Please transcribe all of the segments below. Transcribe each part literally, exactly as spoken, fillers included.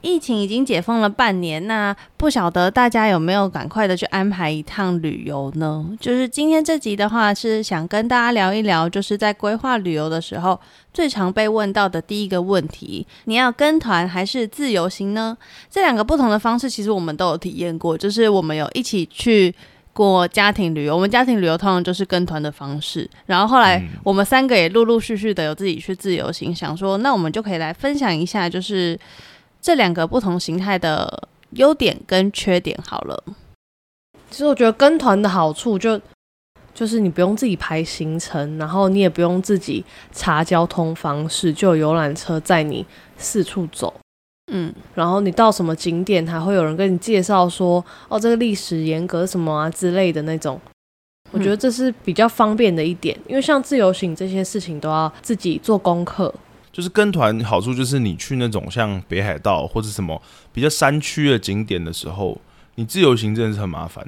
疫情已经解封了半年，那不晓得大家有没有赶快的去安排一趟旅游呢？就是今天这集的话，是想跟大家聊一聊，就是在规划旅游的时候，最常被问到的第一个问题，你要跟团还是自由行呢？这两个不同的方式，其实我们都有体验过，就是我们有一起去过家庭旅游，我们家庭旅游通常就是跟团的方式，然后后来我们三个也陆陆续续的有自己去自由行，想说那我们就可以来分享一下，就是这两个不同形态的优点跟缺点好了。其实我觉得跟团的好处就就是你不用自己排行程，然后你也不用自己查交通方式，就有游览车载你四处走。嗯，然后你到什么景点还会有人跟你介绍说哦这个历史严格什么啊之类的那种，我觉得这是比较方便的一点、嗯、因为像自由行这些事情都要自己做功课。就是跟团好处就是你去那种像北海道或者什么比较山区的景点的时候，你自由行真的是很麻烦，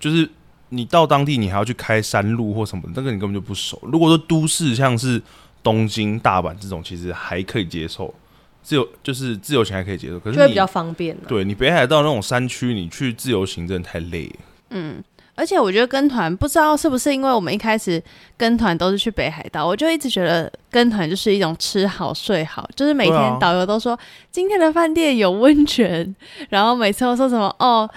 就是你到当地你还要去开山路或什么，那个你根本就不熟。如果说都市像是东京大阪这种其实还可以接受，自由就是自由行还可以接受，可是就会比较方便、啊、对，你北海道那种山区你去自由行真的太累了。嗯，而且我觉得跟团不知道是不是因为我们一开始跟团都是去北海道，我就一直觉得跟团就是一种吃好睡好，就是每天导游都说、啊、今天的饭店有温泉，然后每次都说什么哦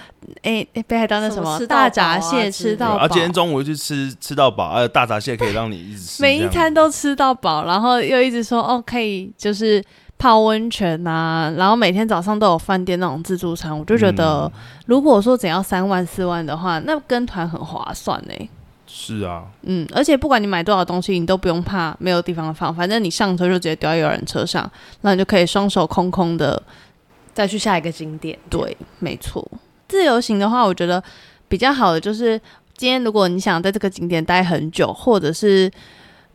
哎、欸欸、北海道那什么大闸蟹吃到饱、啊啊、今天中午就去吃吃到饱、啊、大闸蟹可以让你一直吃每一餐都吃到饱，然后又一直说哦可以就是泡温泉啊，然后每天早上都有饭店那种自助餐，我就觉得、嗯、如果说只要三万四万的话，那跟团很划算欸。是啊，嗯，而且不管你买多少东西，你都不用怕没有地方放，反正你上车就直接丢在游览车上，那你就可以双手空空的再去下一个景点。对，没错。自由行的话，我觉得比较好的就是，今天如果你想在这个景点待很久，或者是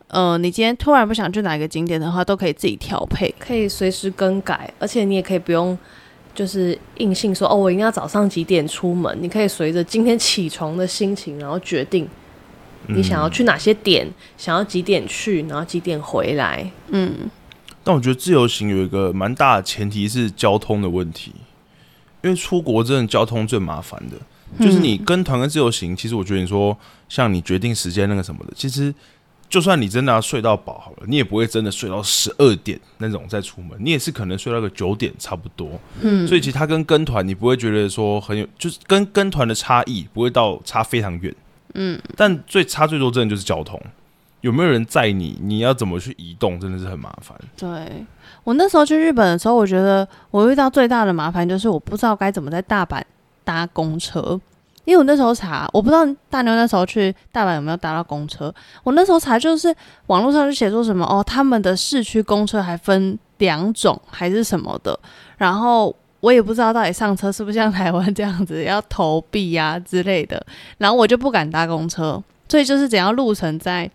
呃，你今天突然不想去哪个景点的话，都可以自己调配，可以随时更改，而且你也可以不用就是硬性说哦，我一定要早上几点出门，你可以随着今天起床的心情，然后决定你想要去哪些点，嗯、想要几点去，然后几点回来。嗯，但我觉得自由行有一个蛮大的前提是交通的问题，因为出国真的交通最麻烦的，就是你跟团跟自由行，其实我觉得你说像你决定时间那个什么的，其实。就算你真的要睡到饱好了，你也不会真的睡到十二点那种再出门，你也是可能睡到个九点差不多。嗯，所以其实它跟跟团你不会觉得说很有，就是跟跟团的差异不会到差非常远。嗯，但最差最多真的就是交通，有没有人载你，你要怎么去移动，真的是很麻烦。对，我那时候去日本的时候，我觉得我遇到最大的麻烦就是我不知道该怎么在大阪搭公车。因为我那时候查，我不知道大妞那时候去大阪有没有搭到公车。我那时候查就是网络上就写说什么哦，他们的市区公车还分两种还是什么的，然后我也不知道到底上车是不是像台湾这样子要投币啊之类的，然后我就不敢搭公车，所以就是只要路程在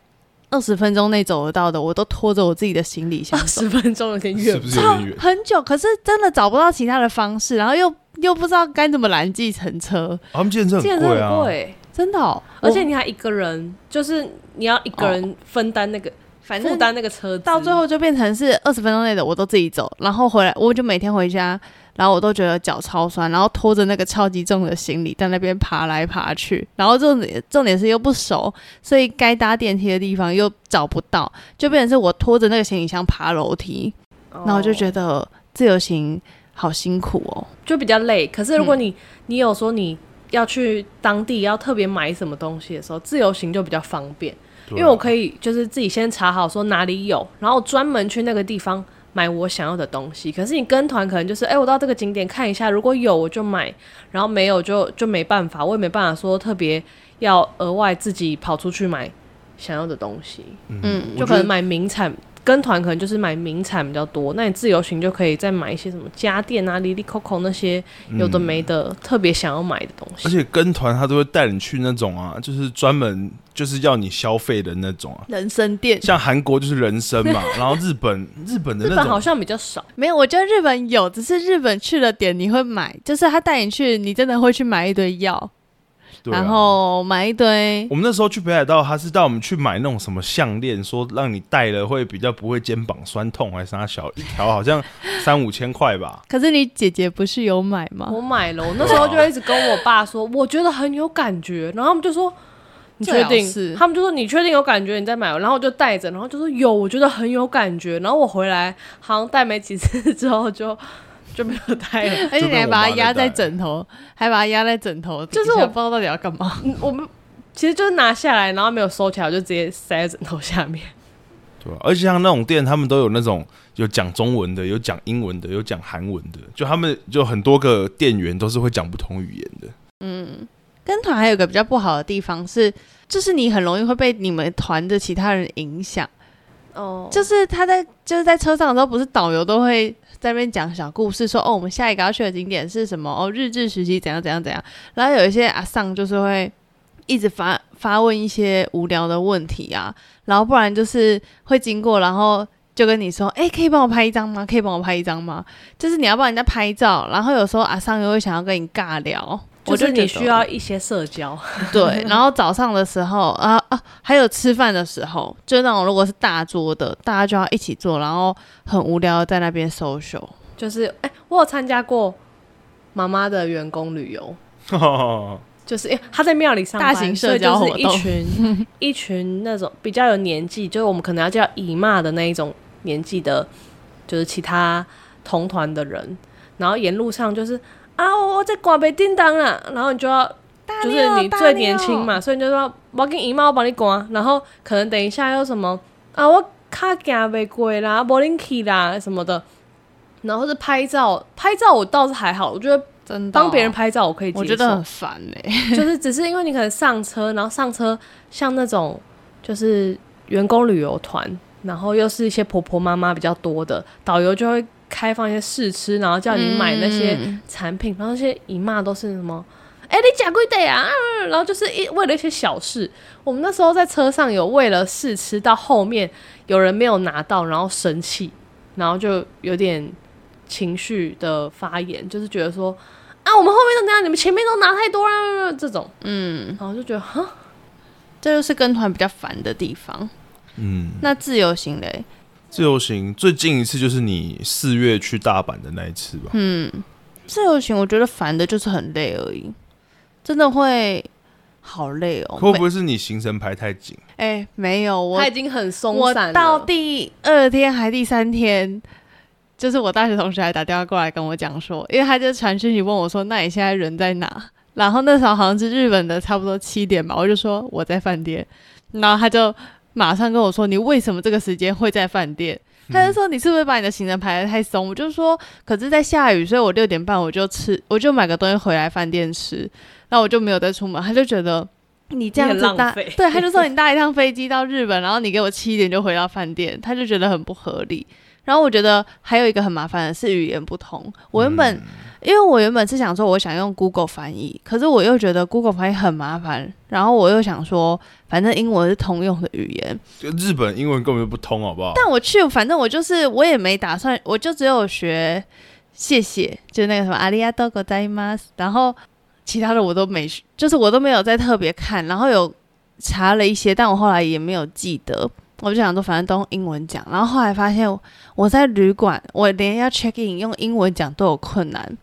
二十分钟内走得到的，我都拖着我自己的行李箱走。二十分钟有点远，是不是有点远？很久，可是真的找不到其他的方式，然后又。又不知道该怎么拦计程车，啊、他们计程车很贵啊，欸、真的、哦，而且你还一个人，就是你要一个人分担那个，反正负担那个车子，到最后就变成是二十分钟内的我都自己走，然后回来我就每天回家，然后我都觉得脚超酸，然后拖着那个超级重的行李在那边爬来爬去，然后重点重点是又不熟，所以该搭电梯的地方又找不到，就变成是我拖着那个行李箱爬楼梯，然后我就觉得自由行。好辛苦哦，就比较累。可是如果你、嗯、你有说你要去当地要特别买什么东西的时候，自由行就比较方便，因为我可以就是自己先查好说哪里有，然后专门去那个地方买我想要的东西。可是你跟团可能就是，哎、欸，我到这个景点看一下，如果有我就买，然后没有就就没办法，我也没办法说特别要额外自己跑出去买想要的东西。嗯，就可能买名产。跟团可能就是买名产比较多，那你自由行就可以再买一些什么家电啊、哩哩扣扣那些有的没的、嗯、特别想要买的东西。而且跟团他都会带你去那种啊，就是专门就是要你消费的那种啊，人参店。像韩国就是人参嘛，然后日本日本的那种日本好像比较少，没有，我觉得日本有，只是日本去了点你会买，就是他带你去，你真的会去买一堆药。对啊、然后买一堆。我们那时候去北海道，他是带我们去买那种什么项链，说让你戴了会比较不会肩膀酸痛，还是他小一条好像三五千块吧。可是你姐姐不是有买吗？我买了，我那时候就一直跟我爸说，我觉得很有感觉，然后他们就说。你确定？他们就说你确定有感觉你再买，然后就带着，然后就说有，我觉得很有感觉，然后我回来好像戴没几次之后就就没有戴了，而且你还把它压在枕头，还把它压在枕头，就是我不知道到底要干嘛。我们其实就是拿下来，然后没有收起来，我就直接塞在枕头下面。对啊，而且像那种店，他们都有那种有讲中文的，有讲英文的，有讲韩文的，就他们就很多个店员都是会讲不同语言的。嗯。跟团还有个比较不好的地方是，就是你很容易会被你们团的其他人影响。哦、oh. ，就是他在就是在车上的时候，不是导游都会在那边讲小故事，说哦，我们下一个要去的景点是什么？哦，日治时期怎样怎样怎样。然后有一些阿桑就是会一直发发问一些无聊的问题啊，然后不然就是会经过，然后就跟你说，哎、欸，可以帮我拍一张吗？可以帮我拍一张吗？就是你要帮人家拍照，然后有时候阿桑又会想要跟你尬聊。就是你需要一些社交，对。然后早上的时候啊啊，还有吃饭的时候，就那种如果是大桌的，大家就要一起坐，然后很无聊在那边 social。就是哎、欸，我有参加过妈妈的员工旅游，哦、就是因为她在庙里上班，大型社交活动，所以就是一群一群那种比较有年纪，就是我们可能要叫姨妈的那一种年纪的，就是其他同团的人，然后沿路上就是。啊，我在挂袂叮当啦，然后你就要，就是你最年轻嘛，所以你就说我跟姨妈我帮你挂，然后可能等一下又什么啊，我卡行袂过啦，无恁去啦什么的，然后是拍照，拍照我倒是还好，我觉得真的帮别人拍照我可以接受，我觉得很烦哎、欸，就是只是因为你可能上车，然后上车像那种就是员工旅游团，然后又是一些婆婆妈妈比较多的，导游就会。开放一些试吃，然后叫你买那些产品，嗯、然后那些姨妈都是什么？哎、欸，你吃几块啊？然后就是一为了一些小事，我们那时候在车上有为了试吃到后面有人没有拿到，然后生气，然后就有点情绪的发言，就是觉得说啊，我们后面都这样，你们前面都拿太多了这种，嗯，然后就觉得哈，这就是跟团比较烦的地方。嗯，那自由行嘞？自由行最近一次就是你四月去大阪的那一次吧。嗯，自由行我觉得烦的就是很累而已，真的会好累哦。会不会是你行程排太紧？哎、欸，没有，我他已经很松散了。我到第二天还第三天，就是我大学同学还打电话过来跟我讲说，因为他就传讯息问我说，那你现在人在哪？然后那时候好像是日本的差不多七点吧，我就说我在饭店，然后他就。马上跟我说你为什么这个时间会在饭店、嗯、他就说你是不是把你的行程排得太松，我就说可是在下雨，所以我六点半我就吃我就买个东西回来饭店吃，那我就没有再出门，他就觉得你这样子搭对，他就说你搭一趟飞机到日本然后你给我七点就回到饭店，他就觉得很不合理。然后我觉得还有一个很麻烦的是语言不同，我原本、嗯、因为我原本是想说我想用 Google 翻译，可是我又觉得 Google 翻译很麻烦，然后我又想说反正英文是通用的语言，日本英文根本就不通好不好，但我去反正我就是我也没打算，我就只有学谢谢，就是那个什么ありがとうございます，然后其他的我都没就是我都没有再特别看，然后有查了一些但我后来也没有记得，我就想说反正都用英文讲，然后后来发现我在旅馆我连要 check in 用英文讲都有困难，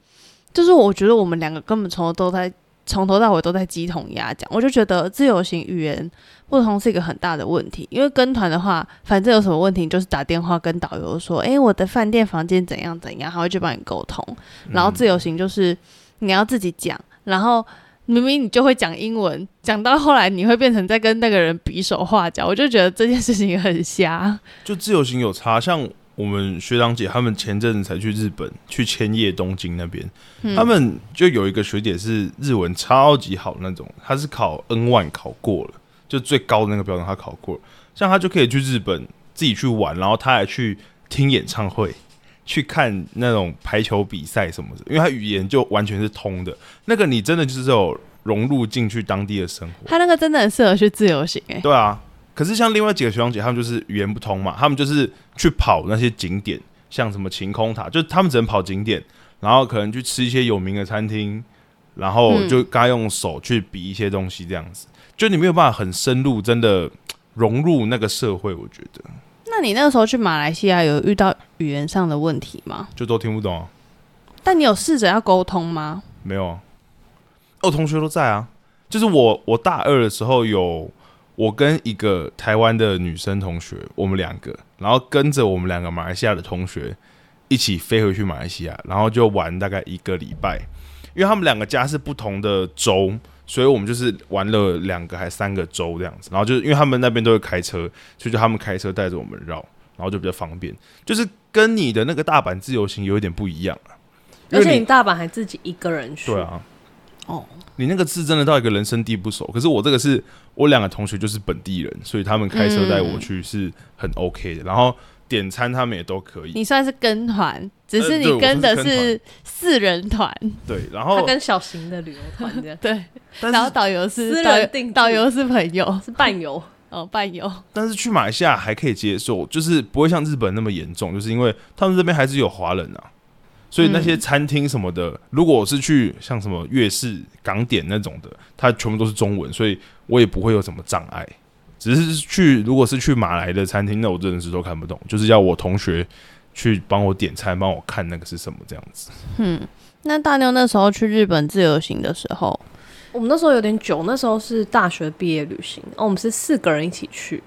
就是我觉得我们两个根本从头都在从头到尾都在鸡同鸭讲，我就觉得自由行语言不同是一个很大的问题，因为跟团的话反正有什么问题就是打电话跟导游说哎、欸，我的饭店房间怎样怎样，他会去帮你沟通，然后自由行就是你要自己讲，然后明明你就会讲英文，讲到后来你会变成在跟那个人比手画脚，我就觉得这件事情很瞎。就自由行有差，像我们学长姐他们前阵子才去日本，去千叶东京那边、嗯，他们就有一个学姐是日文超级好那种，她是考 N 一 考过了，就最高的那个标准她考过了，像她就可以去日本自己去玩，然后她还去听演唱会。去看那种排球比赛什么的，因为他语言就完全是通的，那个你真的就是有融入进去当地的生活，他那个真的很适合去自由行、欸、对啊，可是像另外几个学长姐他们就是语言不通嘛，他们就是去跑那些景点，像什么晴空塔，就是他们只能跑景点，然后可能去吃一些有名的餐厅，然后就该用手去比一些东西这样子、嗯、就你没有办法很深入真的融入那个社会，我觉得。那你那个时候去马来西亚有遇到语言上的问题吗？就都听不懂啊。但你有试着要沟通吗？没有啊，我同学都在啊。就是我我大二的时候有我跟一个台湾的女生同学，我们两个，然后跟着我们两个马来西亚的同学一起飞回去马来西亚，然后就玩大概一个礼拜。因为他们两个家是不同的州，所以我们就是玩了两个还三个州这样子。然后就是因为他们那边都会开车，所以就他们开车带着我们绕，然后就比较方便。就是跟你的那个大阪自由行有一点不一样啊。而且你大阪还自己一个人去。对啊。哦。你那个是真的到一个人生地不熟，可是我这个是我两个同学就是本地人，所以他们开车带我去是很 OK 的。嗯、然后。点餐他们也都可以。你算是跟团，只是你跟的是四人团、呃。对，然后他跟小型的旅游团这样。对，然后导游是私人定制，导游是朋友，是伴游哦，伴游。但是去马来西亚还可以接受，就是不会像日本那么严重，就是因为他们这边还是有华人啊，所以那些餐厅什么的，嗯、如果我是去像什么粤式港点那种的，它全部都是中文，所以我也不会有什么障碍。只是去，如果是去马来的餐厅，那我真的是都看不懂，就是要我同学去帮我点餐，帮我看那个是什么这样子。嗯，那大妞那时候去日本自由行的时候，我们那时候有点久，那时候是大学毕业旅行，哦，我们是四个人一起去。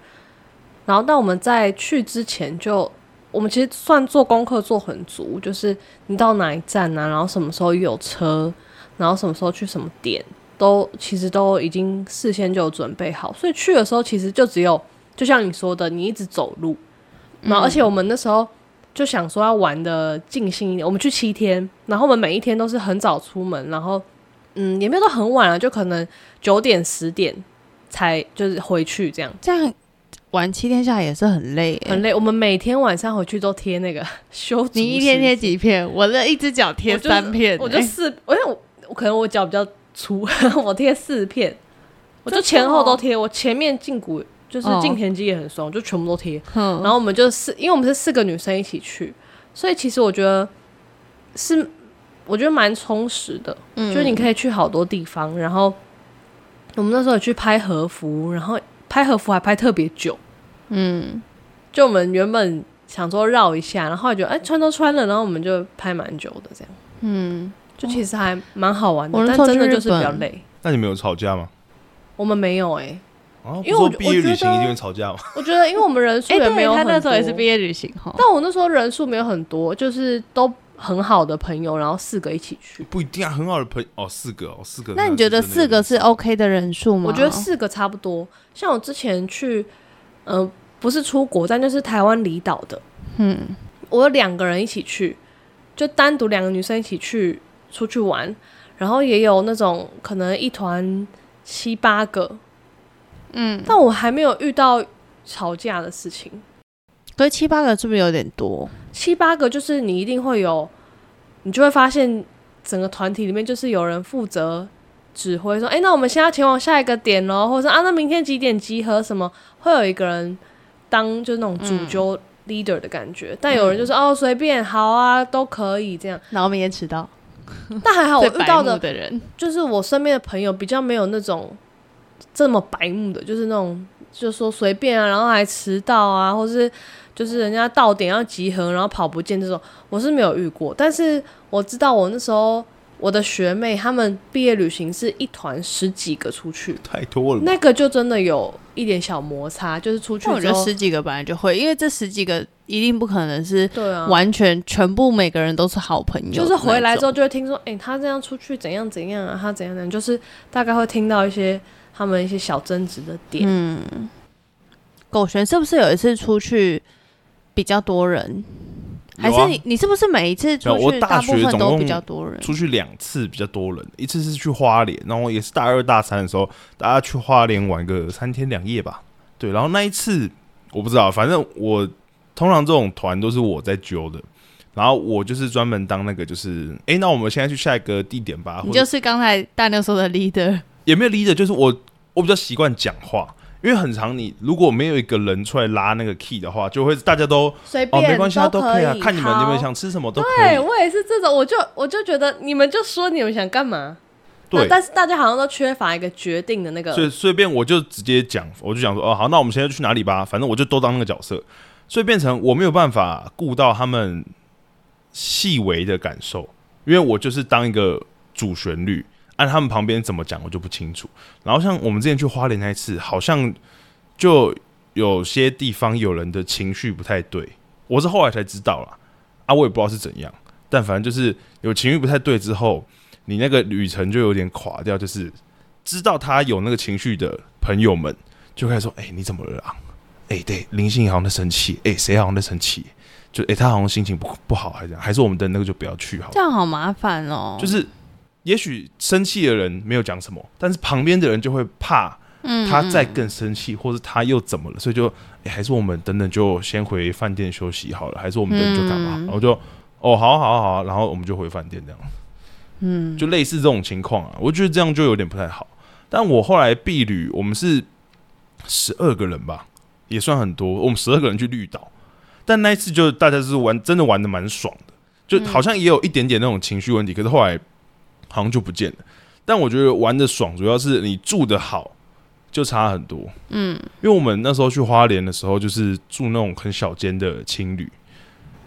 然后，但我们在去之前就，我们其实算做功课做很足，就是你到哪一站啊，然后什么时候有车，然后什么时候去什么点。都其实都已经事先就有准备好，所以去的时候其实就只有就像你说的，你一直走路。然后而且我们那时候就想说要玩的尽兴一点，我们去七天，然后我们每一天都是很早出门，然后嗯也没有到很晚啊，就可能九点十点才就是回去这样。这样玩七天下来也是很累、欸，很累。我们每天晚上回去都贴那个修。你一天贴几片？我的一只脚贴三片、欸我，我就四，我想 我, 我可能我脚比较。粗我贴四片，我就前后都贴，我前面胫骨就是胫前肌也很酸，我就全部都贴、嗯。然后我们就是因为我们是四个女生一起去，所以其实我觉得是我觉得蛮充实的、嗯，就是你可以去好多地方。然后我们那时候也去拍和服，然后拍和服还拍特别久，嗯，就我们原本想说绕一下，然后后来觉得哎、欸、穿都穿了，然后我们就拍蛮久的这样，嗯。就其实还蛮好玩的、哦，但真的就是比较累。那你们有吵架吗？我们没有哎、欸啊，因为我毕业旅行一定会吵架嘛。我觉得，因为我们人数也没有很多、欸、对，他那时候也是毕业旅行哈。但我那时候人数没有很多，就是都很好的朋友，然后四个一起去。不一定啊，很好的朋友哦，四个哦，四个。那你觉得四个是 OK 的人数吗？我觉得四个差不多。像我之前去，呃，不是出国，但就是台湾离岛的，嗯，我有两个人一起去，就单独两个女生一起去。出去玩，然后也有那种可能一团七八个，嗯，但我还没有遇到吵架的事情。可是七八个是不是有点多？七八个就是你一定会有，你就会发现整个团体里面就是有人负责指挥说，哎，那我们现在前往下一个点咯，或者啊，那明天几点集合什么，会有一个人当就是那种主揪 leader 的感觉，嗯、但有人就说、嗯、哦随便好啊都可以这样，然后明天迟到。但还好我遇到 的, 的人就是我身边的朋友比较没有那种这么白目的，就是那种就说随便啊，然后还迟到啊，或是就是人家到点要集合然后跑不见，这种我是没有遇过。但是我知道我那时候我的学妹他们毕业旅行是一团十几个出去，太多了，那个就真的有一点小摩擦，就是出去之后我觉得十几个本来就会，因为这十几个一定不可能是完全、啊、全部每个人都是好朋友，就是回来之后就会听说哎、欸，他这样出去怎样怎样啊，他怎样怎样，就是大概会听到一些他们一些小争执的点。嗯，狗璇是不是有一次出去比较多人？还是你、啊、你是不是每一次出去大部分都比较多人？出去两次比较多人，一次是去花莲，然后也是大二大三的时候，大家去花莲玩个三天两夜吧。对，然后那一次我不知道，反正我通常这种团都是我在揪的，然后我就是专门当那个就是，哎，那我们现在去下一个地点吧。你就是刚才大妞说的 leader， 也没有 leader， 就是我我比较习惯讲话。因为很常你如果没有一个人出来拉那个 key 的话，就会大家都随便、哦、没关系都可以啊，看你们你们想吃什么都可以。对，我也是这种，我就我就觉得你们就说你们想干嘛，对，但是大家好像都缺乏一个决定的那个，所以随便我就直接讲，我就讲说哦好，那我们现在去哪里吧，反正我就都当那个角色，所以变成我没有办法顾到他们细微的感受，因为我就是当一个主旋律，按他们旁边怎么讲我就不清楚。然后像我们之前去花莲那一次，好像就有些地方有人的情绪不太对，我是后来才知道啦，啊我也不知道是怎样，但反正就是有情绪不太对之后，你那个旅程就有点垮掉，就是知道他有那个情绪的朋友们就开始说：“哎、欸，你怎么了啊？哎、欸，对，林信好像在生气，哎、欸，谁好像在生气，就哎、欸，他好像心情 不, 不好，还是这样，还是我们的那个就不要去好了。”这样好麻烦哦。就是也许生气的人没有讲什么，但是旁边的人就会怕他再更生气，或是他又怎么了，所以就、欸、还是我们等等就先回饭店休息好了，还是我们等等就干嘛？嗯、然后就哦，好好好，然后我们就回饭店这样。嗯，就类似这种情况啊，我觉得这样就有点不太好。但我后来避旅，我们是十二个人吧，也算很多。我们十二个人去绿岛，但那一次就大家是玩，真的玩的蛮爽的，就好像也有一点点那种情绪问题，可是后来好像就不见了。但我觉得玩的爽，主要是你住的好，就差很多。嗯，因为我们那时候去花莲的时候，就是住那种很小间的青旅，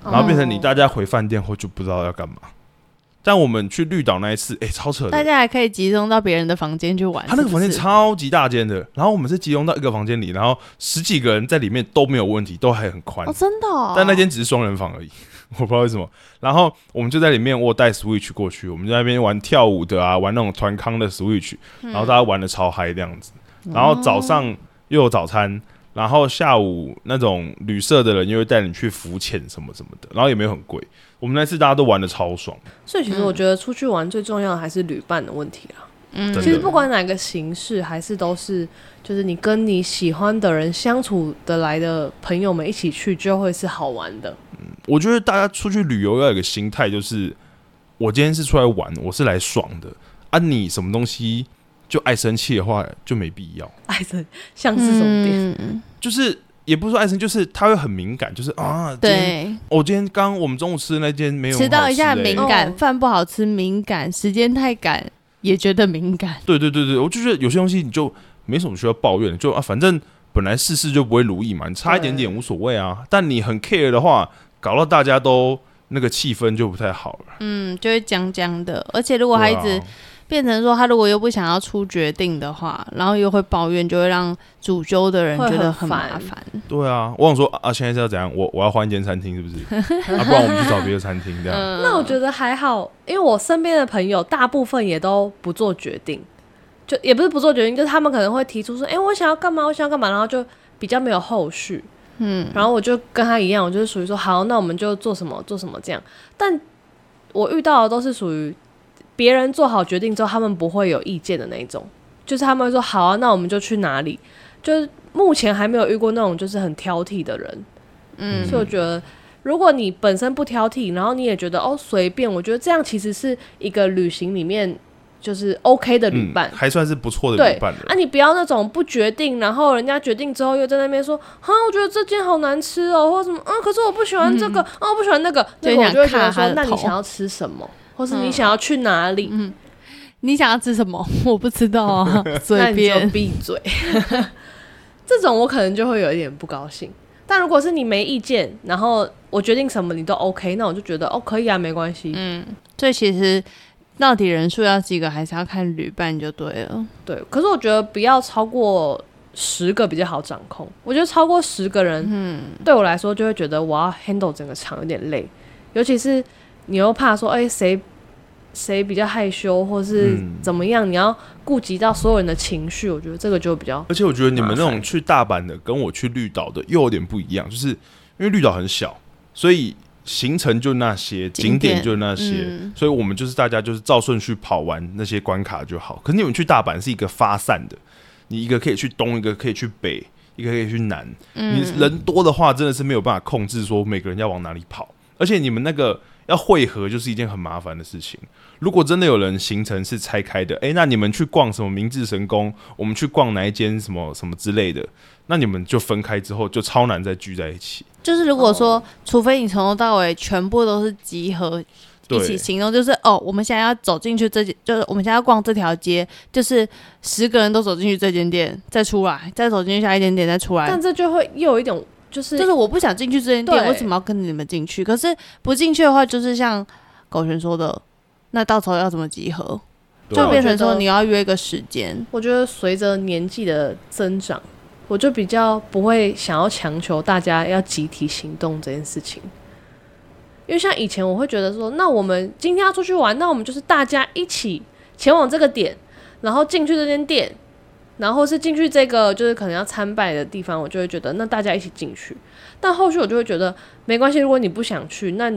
然后变成你大家回饭店后就不知道要干嘛。但我们去绿岛那一次，哎、欸，超扯的！大家还可以集中到别人的房间去玩。他那个房间超级大间的，然后我们是集中到一个房间里，然后十几个人在里面都没有问题，都还很宽。哦，真的哦！但那间只是双人房而已，我不知道为什么。然后我们就在里面，我带 Switch 过去，我们在那边玩跳舞的啊，玩那种团康的 Switch， 然后大家玩的超嗨这样子。然后早上又有早餐，然后下午那种旅社的人又会带你去浮潜什么什么的，然后也没有很贵。我们那次大家都玩得超爽，所以其实我觉得出去玩最重要的还是旅伴的问题啦。嗯，其实不管哪个形式，还是都是就是你跟你喜欢的人相处得来的朋友们一起去，就会是好玩的。嗯，我觉得大家出去旅游要有一个心态，就是我今天是出来玩，我是来爽的啊。你什么东西就爱生气的话，就没必要。爱生像是什么点？嗯，就是。也不是说爱生，就是他会很敏感，就是啊，对，我、哦、今天刚我们中午吃的那间没有很好吃、欸、吃到一下敏感，饭、哦、不好吃敏感，时间太赶也觉得敏感。对对对对，我就觉得有些东西你就没什么需要抱怨，就啊，反正本来事事就不会如意嘛，你差一点点无所谓啊。但你很 care 的话，搞到大家都那个气氛就不太好了。嗯，就会僵僵的，而且如果他一直。变成说他如果又不想要出决定的话，然后又会抱怨，就会让主揪的人觉得很麻烦。对啊，我想说啊，现在是要怎样？我我要换一间餐厅是不是？啊，不然我们去找别的餐厅这样、嗯。那我觉得还好，因为我身边的朋友大部分也都不做决定，就也不是不做决定，就是他们可能会提出说，哎、欸，我想要干嘛，我想要干嘛，然后就比较没有后续。嗯，然后我就跟他一样，我就是属于说，好，那我们就做什么做什么这样。但我遇到的都是属于。别人做好决定之后，他们不会有意见的那一种，就是他们会说好啊，那我们就去哪里。就是目前还没有遇过那种就是很挑剔的人，嗯，所以我觉得如果你本身不挑剔，然后你也觉得哦随便，我觉得这样其实是一个旅行里面就是 OK 的旅伴，嗯、还算是不错的旅伴了。啊，你不要那种不决定，然后人家决定之后又在那边说哈，我觉得这间好难吃哦，或什么，嗯，可是我不喜欢这个，嗯、啊，我不喜欢那个，那个我就会觉得说，那你想要吃什么？或是你想要去哪里？嗯，嗯你想要吃什么？我不知道啊，随便。那你就闭嘴。这种我可能就会有一点不高兴。但如果是你没意见，然后我决定什么你都 OK， 那我就觉得哦可以啊，没关系。嗯，所以其实到底人数要几个，还是要看旅伴就对了。对，可是我觉得不要超过十个比较好掌控。我觉得超过十个人，嗯，对我来说就会觉得我要 handle 整个场有点累，尤其是。你又怕说，哎、欸，谁谁比较害羞，或是怎么样？嗯、你要顾及到所有人的情绪，我觉得这个就比较麻烦。而且我觉得你们那种去大阪的，跟我去绿岛的又有点不一样，就是因为绿岛很小，所以行程就那些，景点就那些，嗯、所以我们就是大家就是照顺序跑完那些关卡就好。可是你们去大阪是一个发散的，你一个可以去东，一个可以去北，一个可以去南。嗯、你人多的话，真的是没有办法控制说每个人要往哪里跑，而且你们那个。要汇合就是一件很麻烦的事情。如果真的有人行程是拆开的，哎、欸，那你们去逛什么明治神宫，我们去逛哪一间什么什么之类的，那你们就分开之后就超难再聚在一起。就是如果说，哦、除非你从头到尾全部都是集合一起行动，就是哦，我们现在要走进去这，就是我们现在要逛这条街，就是十个人都走进去这间店，再出来，再走进去下一间店，再出来。但这就会又有一点，就是就是我不想进去这间店，为什么要跟你们进去？可是不进去的话，就是像狗璇说的，那到时候要怎么集合？就变成说你要约一个时间。我觉得随着年纪的增长，我就比较不会想要强求大家要集体行动这件事情。因为像以前我会觉得说，那我们今天要出去玩，那我们就是大家一起前往这个点，然后进去这间店，然后是进去这个就是可能要参拜的地方，我就会觉得那大家一起进去。但后续我就会觉得没关系，如果你不想去，那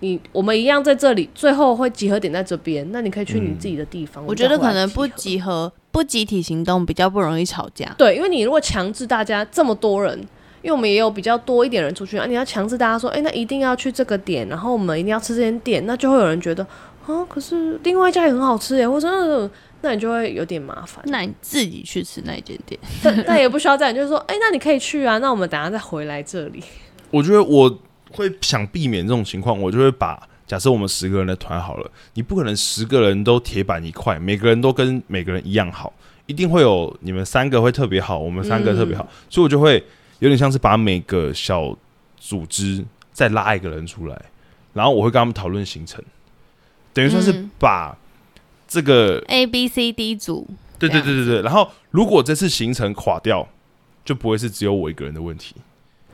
你我们一样在这里，最后会集合点在这边，那你可以去你自己的地方。嗯、我觉得可能不集合、不集体行动比较不容易吵架。对，因为你如果强制大家这么多人。因为我们也有比较多一点人出去啊，你要强制大家说，哎、欸，那一定要去这个点，然后我们一定要吃这间店，那就会有人觉得，啊，可是另外一家也很好吃耶，或者那那你就会有点麻烦。那你自己去吃那一间店，但但也不需要这样，就是说，哎、欸，那你可以去啊，那我们等一下再回来这里。我觉得我会想避免这种情况，我就会把假设我们十个人的团好了，你不可能十个人都铁板一块，每个人都跟每个人一样好，一定会有你们三个会特别好，我们三个特别好、嗯，所以我就会。有点像是把每个小组织再拉一个人出来，然后我会跟他们讨论行程，等于算是把这个、嗯、A B C D 组，对对对对对。然后如果这次行程垮掉，就不会是只有我一个人的问题，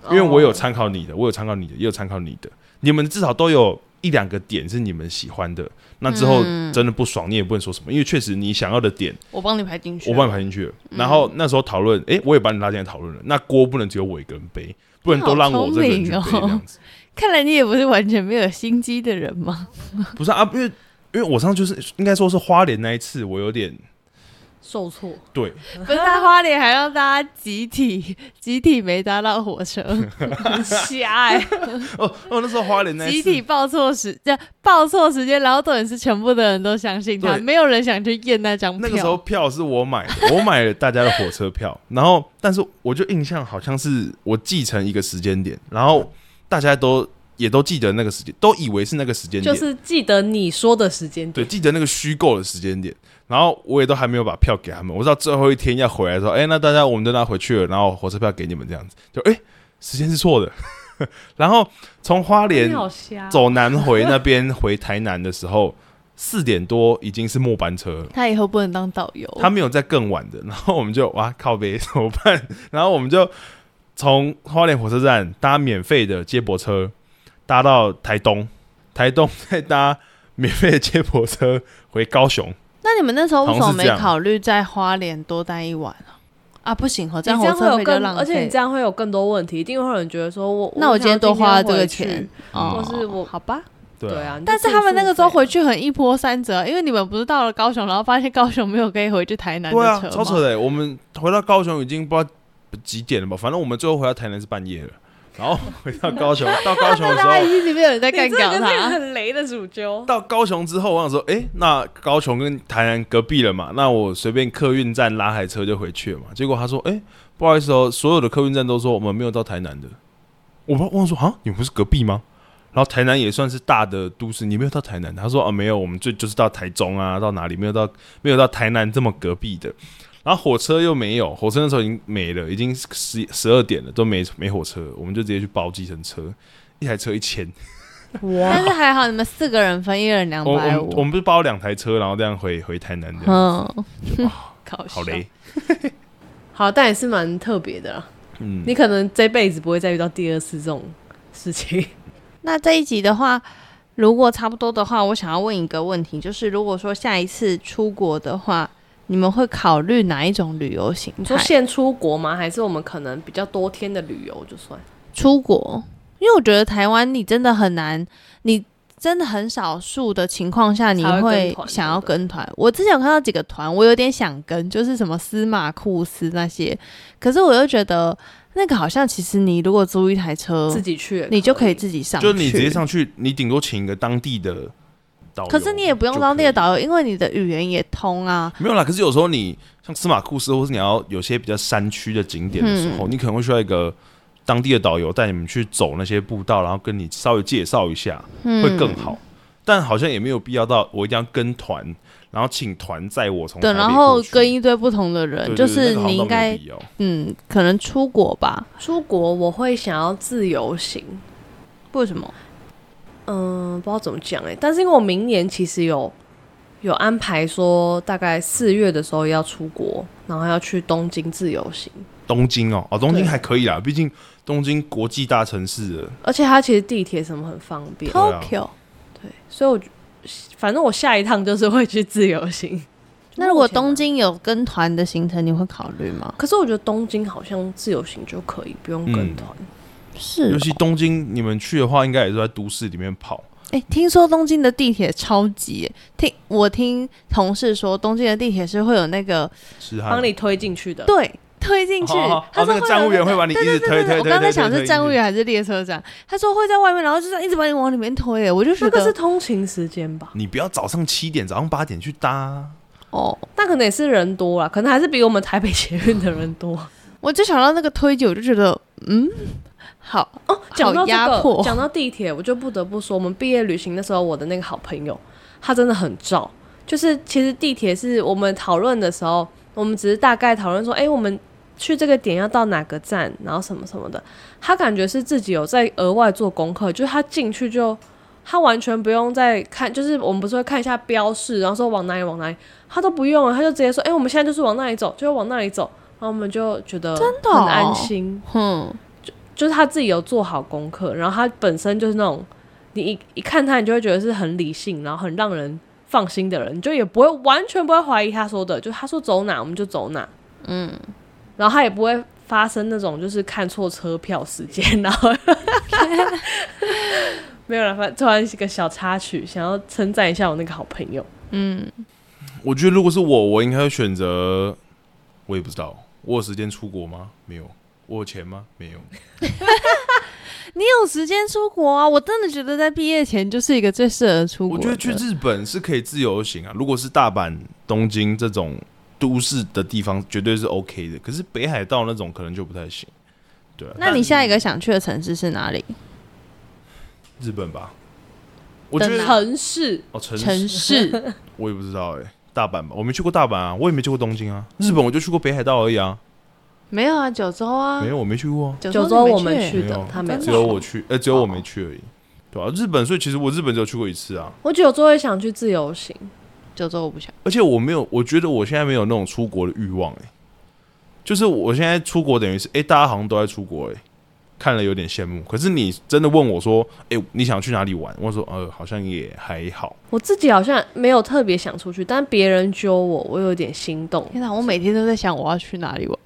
因为我有参考你的，我有参考你的，也有参考你的，你们至少都有一两个点是你们喜欢的。那之后真的不爽，你也不能说什么，因为确实你想要的点，我帮你排进去，我帮你排进去了。然后那时候讨论，哎、欸，我也把你拉进来讨论了。那锅不能只有我一个人背，不能都让我这个人去背这样子。哦、看来你也不是完全没有心机的人吗？不是啊，因为因为我上次就是应该说是花莲那一次，我有点受挫。对，不是他花莲还让大家集体集体没搭到火车，很瞎哎、欸！哦哦，那时候花莲那次集体报错时，报错时间，然后重点是全部的人都相信他，没有人想去验那张票。那个时候票是我买的，我买了大家的火车票，然后但是我就印象好像是我记成一个时间点，然后大家都。也都记得那个时间，都以为是那个时间点，就是记得你说的时间点，对，记得那个虚构的时间点。然后我也都还没有把票给他们，我知道最后一天要回来的时候，哎、欸，那大家我们都拿回去了，然后火车票给你们这样子，就哎、欸，时间是错的。然后从花莲走南回那边回台南的时候，四点多已经是末班车了。他以后不能当导游，他没有在更晚的。然后我们就哇靠北怎么办？然后我们就从花莲火车站搭免费的接驳车。搭到台东，台东再搭免费的接驳车回高雄。那你们那时候为什么没考虑在花莲多待一晚啊？啊不行哦，这样火车费就浪费，而且你这样会有更多问题，一定会有人觉得说我那我今天多花了这个钱，嗯、或是我好吧？对啊，但是他们那个时候回去很一波三折，因为你们不是到了高雄，然后发现高雄没有可以回去台南的车吗？对啊，超扯的。我们回到高雄已经不知道几点了吧？反正我们最后回到台南是半夜了。然后回到高雄，到高雄的时候，他已经里面有人在干掉他，你这个是很雷的主揪。到高雄之后，我想说，哎、欸，那高雄跟台南隔壁了嘛，那我随便客运站拉台车就回去了嘛。结果他说，哎、欸，不好意思哦，所有的客运站都说我们没有到台南的。我忘了说啊，你们不是隔壁吗？然后台南也算是大的都市，你没有到台南。他说啊，没有，我们最就是到台中啊，到哪里没有到没有到台南这么隔壁的。然后火车又没有，火车那时候已经没了，已经十二点了，都 没, 没火车，我们就直接去包计程车，一台车一千。哇！但是还好你们四个人分，一人两百五。我们不是包两台车，然后这样回回台南的。嗯，就好雷。好，但也是蛮特别的啦。嗯，你可能这辈子不会再遇到第二次这种事情。那这一集的话，如果差不多的话，我想要问一个问题，就是如果说下一次出国的话。你们会考虑哪一种旅游形态？你说现出国吗？还是我们可能比较多天的旅游就算出国？因为我觉得台湾你真的很难，你真的很少数的情况下你会想要跟团。我之前有看到几个团，我有点想跟，就是什么司马库斯那些，可是我又觉得那个好像其实你如果租一台车自己去，你就可以自己上去，就你直接上去，你顶多请一个当地的。可是你也不用当地的导游，因为你的语言也通啊。没有啦，可是有时候你像司马库斯，或是你要有些比较山区的景点的时候，嗯、你可能会需要一个当地的导游带你们去走那些步道，然后跟你稍微介绍一下、嗯，会更好。但好像也没有必要到我一定要跟团，然后请团载我从台北过去，对，然后跟一堆不同的人，對對對，就是你应该、那個、嗯，可能出国吧。出国我会想要自由行，为什么？嗯，不知道怎么讲哎、欸，但是因为我明年其实有有安排说，大概四月的时候要出国，然后要去东京自由行。东京哦，哦，东京还可以啦，毕竟东京国际大城市了，而且它其实地铁什么很方便。Tokyo， 对，所以我反正我下一趟就是会去自由行。那如果东京有跟团的行程，你会考虑吗？可是我觉得东京好像自由行就可以，不用跟团。嗯，是哦，尤其东京，你们去的话，应该也是在都市里面跑。欸，听说东京的地铁超级耶，听我听同事说，东京的地铁是会有那个帮你推进去的，对，推进去。哦哦哦，他说、那个、站务员会把你一直推推推推。我刚才想是站务员还是列车长，他说会在外面，然后就是一直把你往里面推耶，我就觉得那个是通勤时间吧。你不要早上七点、早上八点去搭哦，但可能也是人多啦，可能还是比我们台北捷运的人多。我就想到那个推挤，我就觉得嗯。好哦，讲到这个，讲到地铁，我就不得不说，我们毕业旅行的时候，我的那个好朋友，他真的很照。就是其实地铁是我们讨论的时候，我们只是大概讨论说，哎、欸，我们去这个点要到哪个站，然后什么什么的。他感觉是自己有在额外做功课，就是他进去就他完全不用再看，就是我们不是会看一下标示，然后说往哪里往哪里，他都不用了，他就直接说，哎、欸，我们现在就是往那里走，就往那里走，然后我们就觉得很安心，真的哦，嗯。就是他自己有做好功课，然后他本身就是那种你 一, 一看他你就会觉得是很理性然后很让人放心的人，你就也不会完全不会怀疑他说的，就他说走哪我们就走哪，嗯，然后他也不会发生那种就是看错车票时间然后没有啦，突然一个小插曲想要称赞一下我那个好朋友。嗯，我觉得如果是我我应该会选择，我也不知道我有时间出国吗？没有。我有钱吗？没有。你有时间出国啊？我真的觉得在毕业前就是一个最适合出国的。我觉得去日本是可以自由行啊，如果是大阪、东京这种都市的地方，绝对是 OK 的。可是北海道那种可能就不太行。对啊。那你下一个想去的城市是哪里？日本吧。我觉得城市哦，城市，城市我也不知道哎、欸，大阪吧，我没去过大阪啊，我也没去过东京啊，日本我就去过北海道而已啊。没有啊，九州啊，没有，我没去过、啊。九州我们去的，他没有，只有我去，呃，只有我没去而已，对啊，日本，所以其实我日本只有去过一次啊。我九州也想去自由行，九州我不想。而且我没有，我觉得我现在没有那种出国的欲望哎、欸，就是我现在出国等于是，哎、欸，大家好像都在出国哎、欸，看了有点羡慕。可是你真的问我说，哎、欸，你想去哪里玩？我说，呃，好像也还好。我自己好像没有特别想出去，但别人揪我，我有点心动。天哪，我每天都在想我要去哪里玩。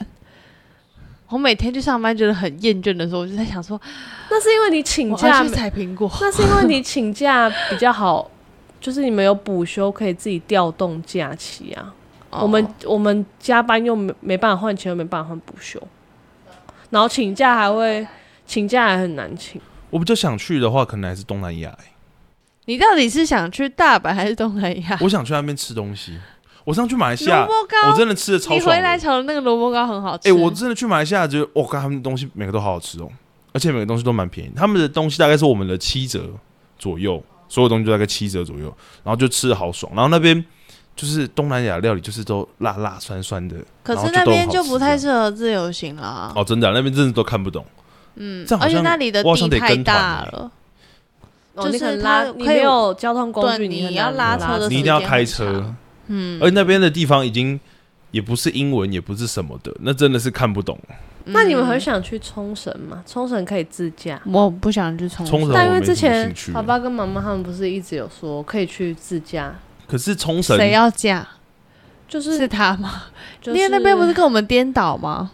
我每天去上班觉得很厌倦的时候，我就在想说，那是因为你请假，我要去采苹果。那是因为你请假比较好，就是你们有补休可以自己调动假期啊。Oh. 我们我们加班又没没办法换钱，又没办法换补休，然后请假还会请假还很难请。我比较想去的话，可能还是东南亚、欸。你到底是想去大阪还是东南亚？我想去那边吃东西。我上去马来西亚，我真的吃的超爽的。你回来炒的那个萝卜糕很好吃。哎、欸，我真的去马来西亚，觉得哇，他们的东西每个都好好吃哦，而且每个东西都蛮便宜。他们的东西大概是我们的七折左右，所有东西都大概七折左右，然后就吃的好爽。然后那边就是东南亚料理，就是都辣辣酸酸的。可是那边就不太适合自由行啦。哦，真的、啊，那边真的都看不懂。嗯，而且那里的地太大了。哦、就是它你没有交通工具，你要拉车的时间很长，你一定要开车。嗯，而那边的地方已经也不是英文，也不是什么的，那真的是看不懂。嗯、那你们很想去冲绳吗？冲绳可以自驾，我不想去冲绳，但因为之前爸爸跟妈妈他们不是一直有说可以去自驾，可是冲绳谁要驾？就是是他吗？就是、因为那边不是跟我们颠倒吗？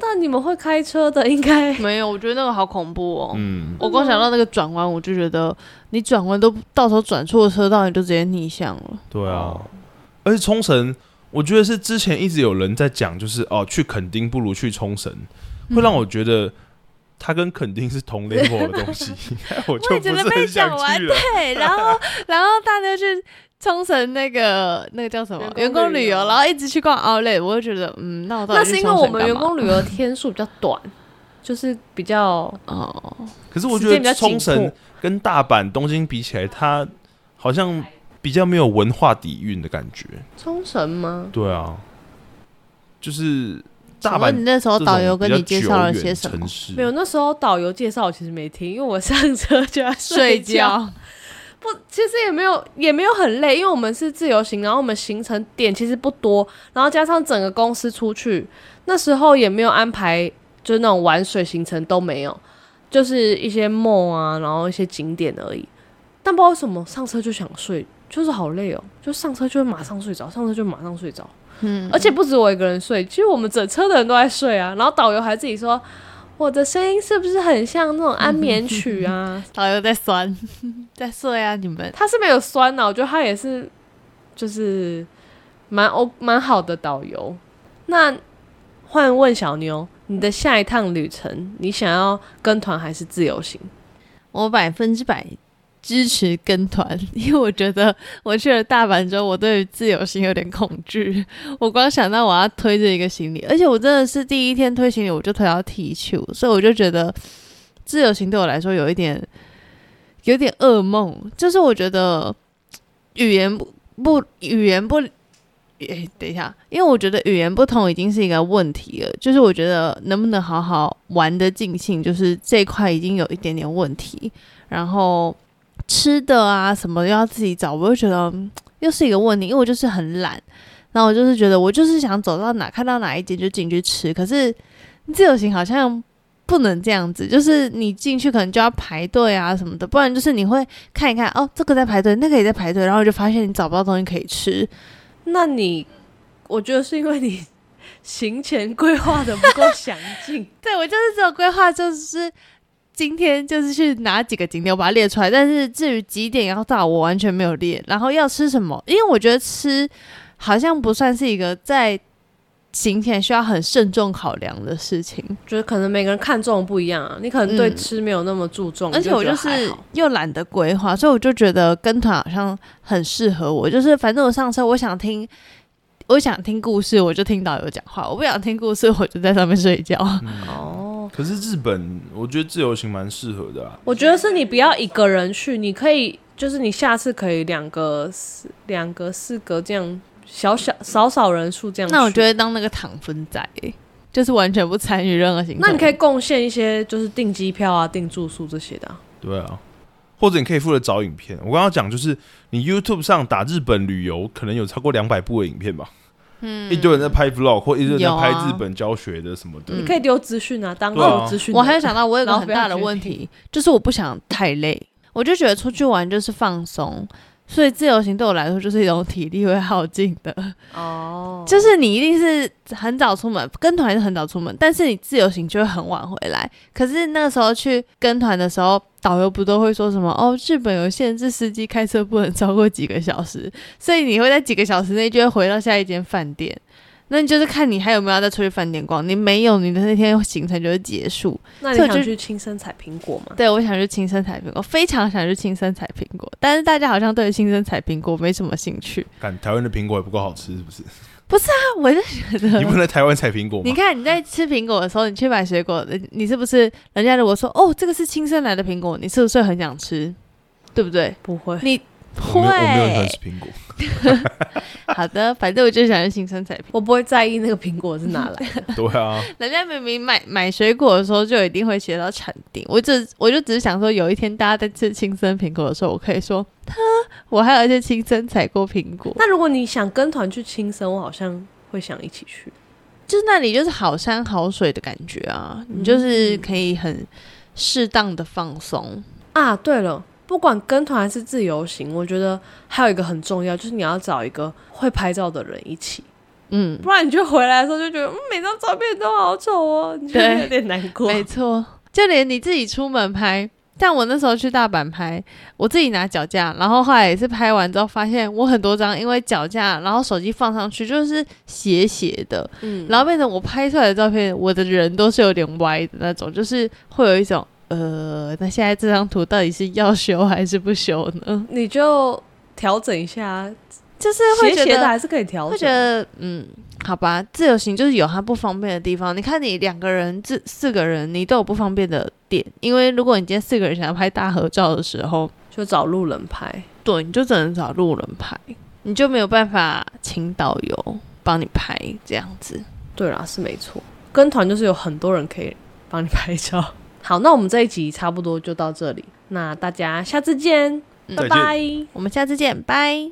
但你们会开车的应该没有，我觉得那个好恐怖哦。嗯，我光想到那个转弯，我就觉得你转弯都到时候转错车道，你就直接逆向了。对啊。而且冲绳，我觉得是之前一直有人在讲，就是哦，去垦丁不如去冲绳，会让我觉得它跟垦丁是同 level 的东西，我就不是很想去了。对，然后然后大家去冲绳那个那个叫什么员工旅游，然后一直去逛 Outlet， 我就觉得嗯，那我到底去冲绳干嘛？那是因为我们员工旅游天数比较短，就是比较哦。可是我觉得冲绳跟大阪、东京比起来，它好像比较没有文化底蕴的感觉。冲绳吗？对啊，就是大阪。你那时候导游跟你介绍了些什么？没有，那时候导游介绍我其实没听，因为我上车就要睡觉。睡觉不，其实也没有，也没有很累，因为我们是自由行，然后我们行程点其实不多，然后加上整个公司出去，那时候也没有安排，就是那种玩水行程都没有，就是一些梦啊，然后一些景点而已。但不知道为什么上车就想睡，就是好累哦，就上车就会马上睡着，上车就马上睡着。嗯，而且不止我一个人睡，其实我们整车的人都在睡啊。然后导游还自己说，我的声音是不是很像那种安眠曲啊？导游在酸，在睡啊你们。他是没有酸啊，我觉得他也是，就是蛮欧蛮好的导游。那换问小妞，你的下一趟旅程，你想要跟团还是自由行？我百分之百支持跟团，因为我觉得我去了大阪之后，我对于自由行有点恐惧。我光想到我要推着一个行李，而且我真的是第一天推行李我就推到踢球，所以我就觉得自由行对我来说有一点有点噩梦。就是我觉得语言不不语言不、欸、等一下，因为我觉得语言不同已经是一个问题了，就是我觉得能不能好好玩的尽兴，就是这块已经有一点点问题。然后吃的啊什么要自己找，我就觉得又是一个问题，因为我就是很懒，然后我就是觉得我就是想走到哪看到哪一间就进去吃，可是自由行好像不能这样子，就是你进去可能就要排队啊什么的，不然就是你会看一看哦这个在排队那个也在排队，然后就发现你找不到东西可以吃。那你我觉得是因为你行前规划的不够详尽。对，我就是只有规划就是今天就是去哪几个景点我把它列出来，但是至于几点要到我完全没有列，然后要吃什么，因为我觉得吃好像不算是一个在行前需要很慎重考量的事情，觉得可能每个人看重不一样啊，你可能对吃没有那么注重、嗯、而且我就是又懒得规划，所以我就觉得跟团好像很适合我，就是反正我上车我想听我想听故事我就听导游讲话，我不想听故事我就在上面睡觉、嗯哦可是日本我觉得自由行蛮适合的啊，我觉得是你不要一个人去，你可以就是你下次可以两个两个四个这样小小少少人数这样去。那我觉得当那个躺分仔、欸、就是完全不参与任何行动，那你可以贡献一些就是订机票啊订住宿这些的、啊、对啊，或者你可以负责找影片，我刚刚讲就是你 YouTube 上打日本旅游可能有超过两百部的影片吧，嗯、一堆人在拍 vlog 或一堆人在拍日本教学的什么的、啊嗯、你可以丢资讯啊当做资讯。我还有想到我有一个很大的问题，就是我不想太累，我就觉得出去玩就是放松，所以自由行对我来说就是一种体力会耗尽的哦，就是你一定是很早出门，跟团是很早出门，但是你自由行就会很晚回来。可是那个时候去跟团的时候，导游不都会说什么哦日本有限制司机开车不能超过几个小时，所以你会在几个小时内就会回到下一间饭店，那你就是看你还有没有要再出去饭店逛，你没有你的那天行程就会结束。那你想去青森采苹果吗？对，我想去青森采苹果，非常想去青森采苹果，但是大家好像对青森采苹果没什么兴趣。看台湾的苹果也不够好吃是不是？不是啊，我就觉得你不能在台湾采苹果吗？你看你在吃苹果的时候，你去买水果，你是不是人家如果说哦这个是青森来的苹果，你是不是很想吃？对不对？不会，你会，我没有很喜欢吃苹果。好的，反正我就想去青森采苹果，我不会在意那个苹果是哪来的。对啊，人家明明 买, 买水果的时候就一定会写到产地，我就我就只是想说有一天大家在吃青森苹果的时候，我可以说他我还有一些青森采过苹果。那如果你想跟团去青森，我好像会想一起去，就是那里就是好山好水的感觉啊、嗯、你就是可以很适当的放松啊。对了，不管跟团还是自由行，我觉得还有一个很重要，就是你要找一个会拍照的人一起，嗯，不然你就回来的时候就觉得，嗯，每张照片都好丑哦，你就有点难过。没错，就连你自己出门拍，像我那时候去大阪拍，我自己拿脚架，然后后来也是拍完之后发现我很多张因为脚架，然后手机放上去就是斜斜的，嗯，然后变成我拍出来的照片，我的人都是有点歪的那种，就是会有一种。呃，那现在这张图到底是要修还是不修呢？你就调整一下，就是会觉得斜斜的还是可以调整，会觉得嗯，好吧，自由行就是有它不方便的地方。你看你两个人、四个人，你都有不方便的点，因为如果你今天四个人想要拍大合照的时候，就找路人拍。对，你就只能找路人拍，你就没有办法请导游帮你拍这样子。对啦，是没错，跟团就是有很多人可以帮你拍照。好，那我们这一集差不多就到这里，那大家下次见，嗯、拜拜，我们下次见，拜。